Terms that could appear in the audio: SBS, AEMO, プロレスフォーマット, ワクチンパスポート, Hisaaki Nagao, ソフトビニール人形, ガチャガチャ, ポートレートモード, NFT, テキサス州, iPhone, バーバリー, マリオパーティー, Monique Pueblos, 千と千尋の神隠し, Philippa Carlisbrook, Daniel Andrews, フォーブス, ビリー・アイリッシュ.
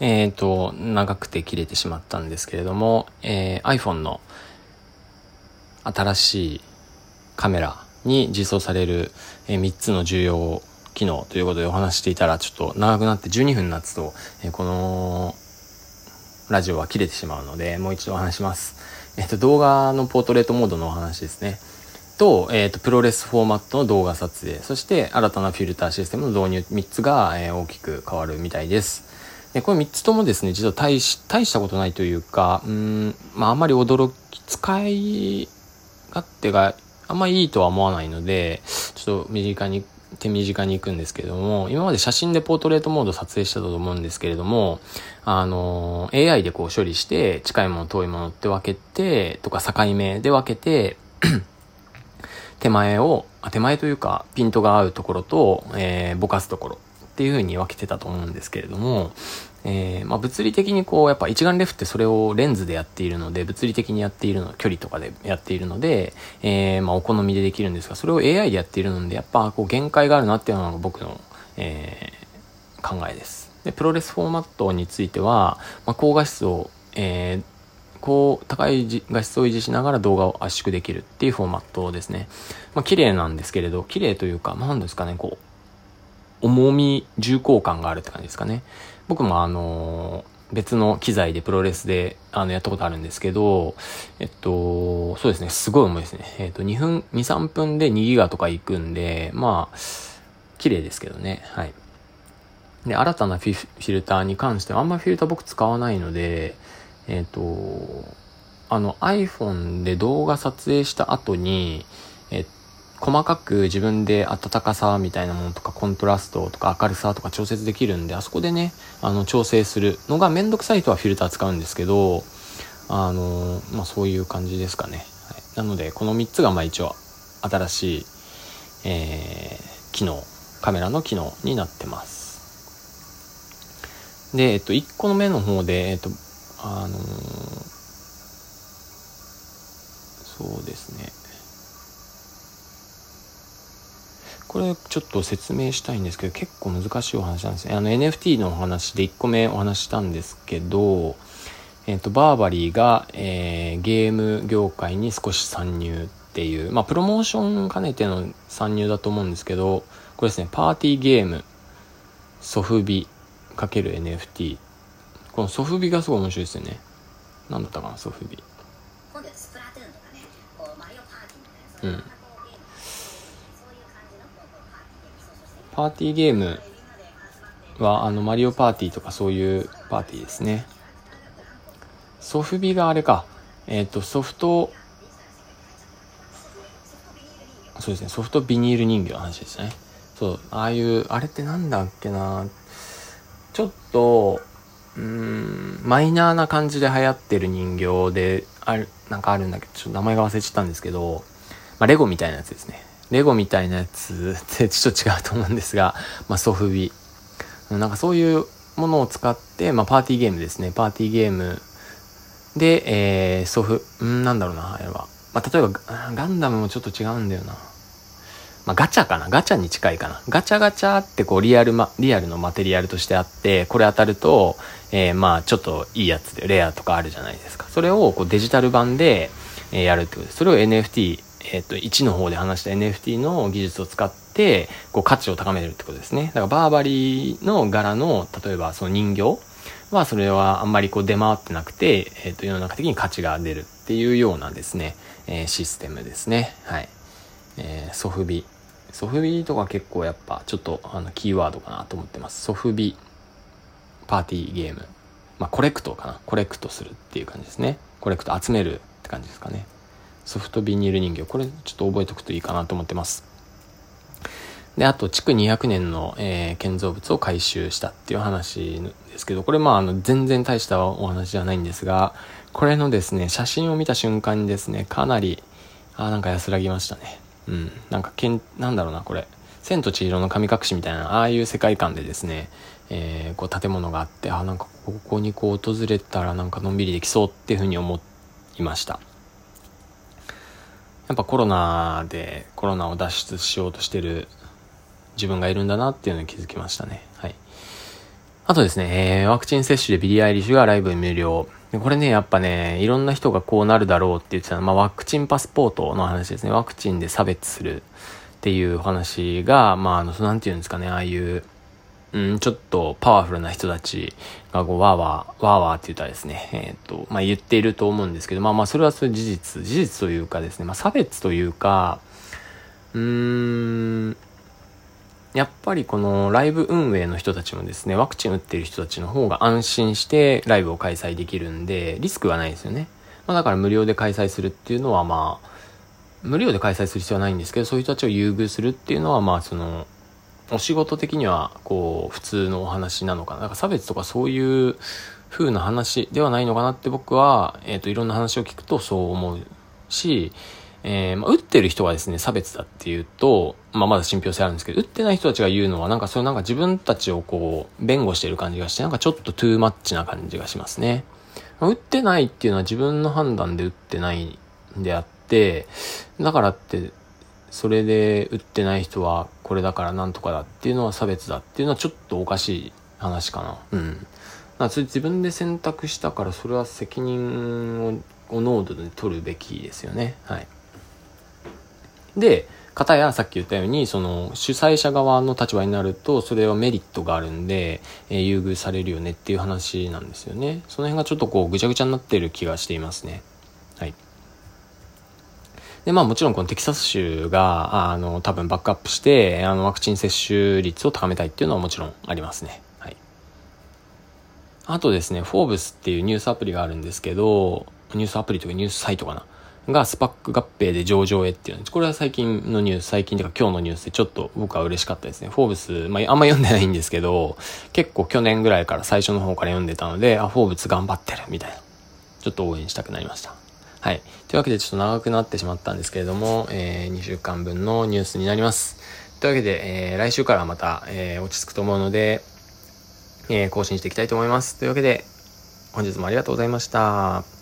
長くて切れてしまったんですけれども、iPhone の新しいカメラに実装される3つの重要機能ということでお話していたら、ちょっと長くなって12分になったと、このラジオは切れてしまうので、もう一度お話します。動画のポートレートモードのお話ですね。プロレスフォーマットの動画撮影、そして新たなフィルターシステムの導入、3つが、大きく変わるみたいです。で、これ3つともですね、実は大したことないというか、あんまり驚き、使い勝手があんまりいいとは思わないので、ちょっと手短に行くんですけれども、今まで写真でポートレートモード撮影してたと思うんですけれども、AI でこう処理して、近いもの、遠いものって分けて、とか境目で分けて、手前というかピントが合うところと、ぼかすところっていう風に分けてたと思うんですけれども、物理的にこうやっぱ一眼レフってそれをレンズでやっているので、物理的にやっているの、距離とかでやっているので、お好みでできるんですが、それを AI でやっているので、やっぱこう限界があるなっていうのが僕の、考えです。で、プロレスフォーマットについては、高画質を、高い画質を維持しながら動画を圧縮できるっていうフォーマットですね。綺麗なんですけれど、綺麗というか、何ですかね、こう、重み、重厚感があるって感じですかね。僕も別の機材でプロレスで、やったことあるんですけど、そうですね、すごい重いですね。2、3分で2ギガとかいくんで、綺麗ですけどね、はい。で、新たなフィルターに関しては、あんまフィルター僕使わないので、iPhone で動画撮影した後に、細かく自分で温かさみたいなものとかコントラストとか明るさとか調節できるんで、あそこでね、調整するのがめんどくさい人はフィルター使うんですけど、そういう感じですかね。はい、なので、この3つが一応新しい、機能、カメラの機能になってます。で、1個目の方で、そうですね。これちょっと説明したいんですけど、結構難しいお話なんですね。NFT のお話で1個目お話したんですけど、バーバリーが、ゲーム業界に少し参入っていう、プロモーション兼ねての参入だと思うんですけど、これですね、パーティーゲーム、ソフビ ×NFT。このソフビがすごい面白いですよね。何だったかな、ソフビ。うん。パーティーゲームは、マリオパーティーとかそういうパーティーですね。ソフビがあれか。ソフトビニール人形の話ですね。そう、あれってなんだっけな。ちょっと、マイナーな感じで流行ってる人形で、あるんだけど、ちょっと名前が忘れちゃったんですけど、レゴみたいなやつですね。レゴみたいなやつってちょっと違うと思うんですが、ソフビ。そういうものを使って、パーティーゲームですね。パーティーゲームで、例えば、ガンダムもちょっと違うんだよな。ガチャかな、ガチャに近いかな。ガチャガチャってこうリアルのマテリアルとしてあって、これ当たると、ちょっといいやつで、レアとかあるじゃないですか。それをこうデジタル版で、やるってことです。それを NFT、1の方で話した NFT の技術を使って、こう価値を高めるってことですね。だからバーバリーの柄の、例えばその人形は、それはあんまりこう出回ってなくて、世の中的に価値が出るっていうようなですね、システムですね。はい。ソフビとか結構やっぱちょっとキーワードかなと思ってます。ソフビパーティーゲーム、コレクトかな、コレクトするっていう感じですね。コレクト集めるって感じですかね。ソフトビニール人形、これちょっと覚えておくといいかなと思ってます。で、あと築200年の、建造物を回収したっていう話ですけど、これ全然大したお話じゃないんですが、これのですね、写真を見た瞬間にですね、かなり安らぎましたね。うん、これ千と千尋の神隠しみたいな、ああいう世界観でですね、こう建物があって、ここにこう訪れたらのんびりできそうっていうふうに思いました。やっぱコロナを脱出しようとしてる自分がいるんだなっていうのに気づきましたね。はい。あとですね、ワクチン接種でビリー・アイリッシュがライブ無料。これね、やっぱね、いろんな人がこうなるだろうって言ってたのは、ワクチンパスポートの話ですね。ワクチンで差別するっていう話が、なんていうんですかね、ああいう、ちょっとパワフルな人たちがこうワーワーって言ったらですね、言っていると思うんですけど、それはそういう事実というかですね、差別というか、やっぱりこのライブ運営の人たちもですね、ワクチン打ってる人たちの方が安心してライブを開催できるんで、リスクがないですよね。だから無料で開催するっていうのは、無料で開催する必要はないんですけど、そういう人たちを優遇するっていうのは、お仕事的にはこう普通のお話なのかな。差別とかそういう風な話ではないのかなって僕は、いろんな話を聞くとそう思うし、打ってる人がですね、差別だっていうと、まだ信憑性あるんですけど、打ってない人たちが言うのは、自分たちをこう、弁護してる感じがして、ちょっとトゥーマッチな感じがしますね。打ってないっていうのは自分の判断で打ってないんであって、だからって、それで打ってない人はこれだからなんとかだっていうのは差別だっていうのはちょっとおかしい話かな。それ自分で選択したから、それは責任を、濃度で取るべきですよね。はい。で、片やさっき言ったようにその主催者側の立場になるとそれはメリットがあるんで、優遇されるよねっていう話なんですよね。その辺がちょっとこうぐちゃぐちゃになっている気がしていますね。はい。で、もちろんこのテキサス州が多分バックアップしてワクチン接種率を高めたいっていうのはもちろんありますね。はい。あとですね、フォーブスっていうニュースアプリがあるんですけど、ニュースアプリとかニュースサイトかな。がスパック合併で上場へっていうのです。これは最近というか今日のニュースでちょっと僕は嬉しかったですね。フォーブス、あんま読んでないんですけど、結構去年ぐらいから最初の方から読んでたので、フォーブス頑張ってるみたいな。ちょっと応援したくなりました。はい。というわけでちょっと長くなってしまったんですけれども、2週間分のニュースになります。というわけで、来週からまた、落ち着くと思うので、更新していきたいと思います。というわけで、本日もありがとうございました。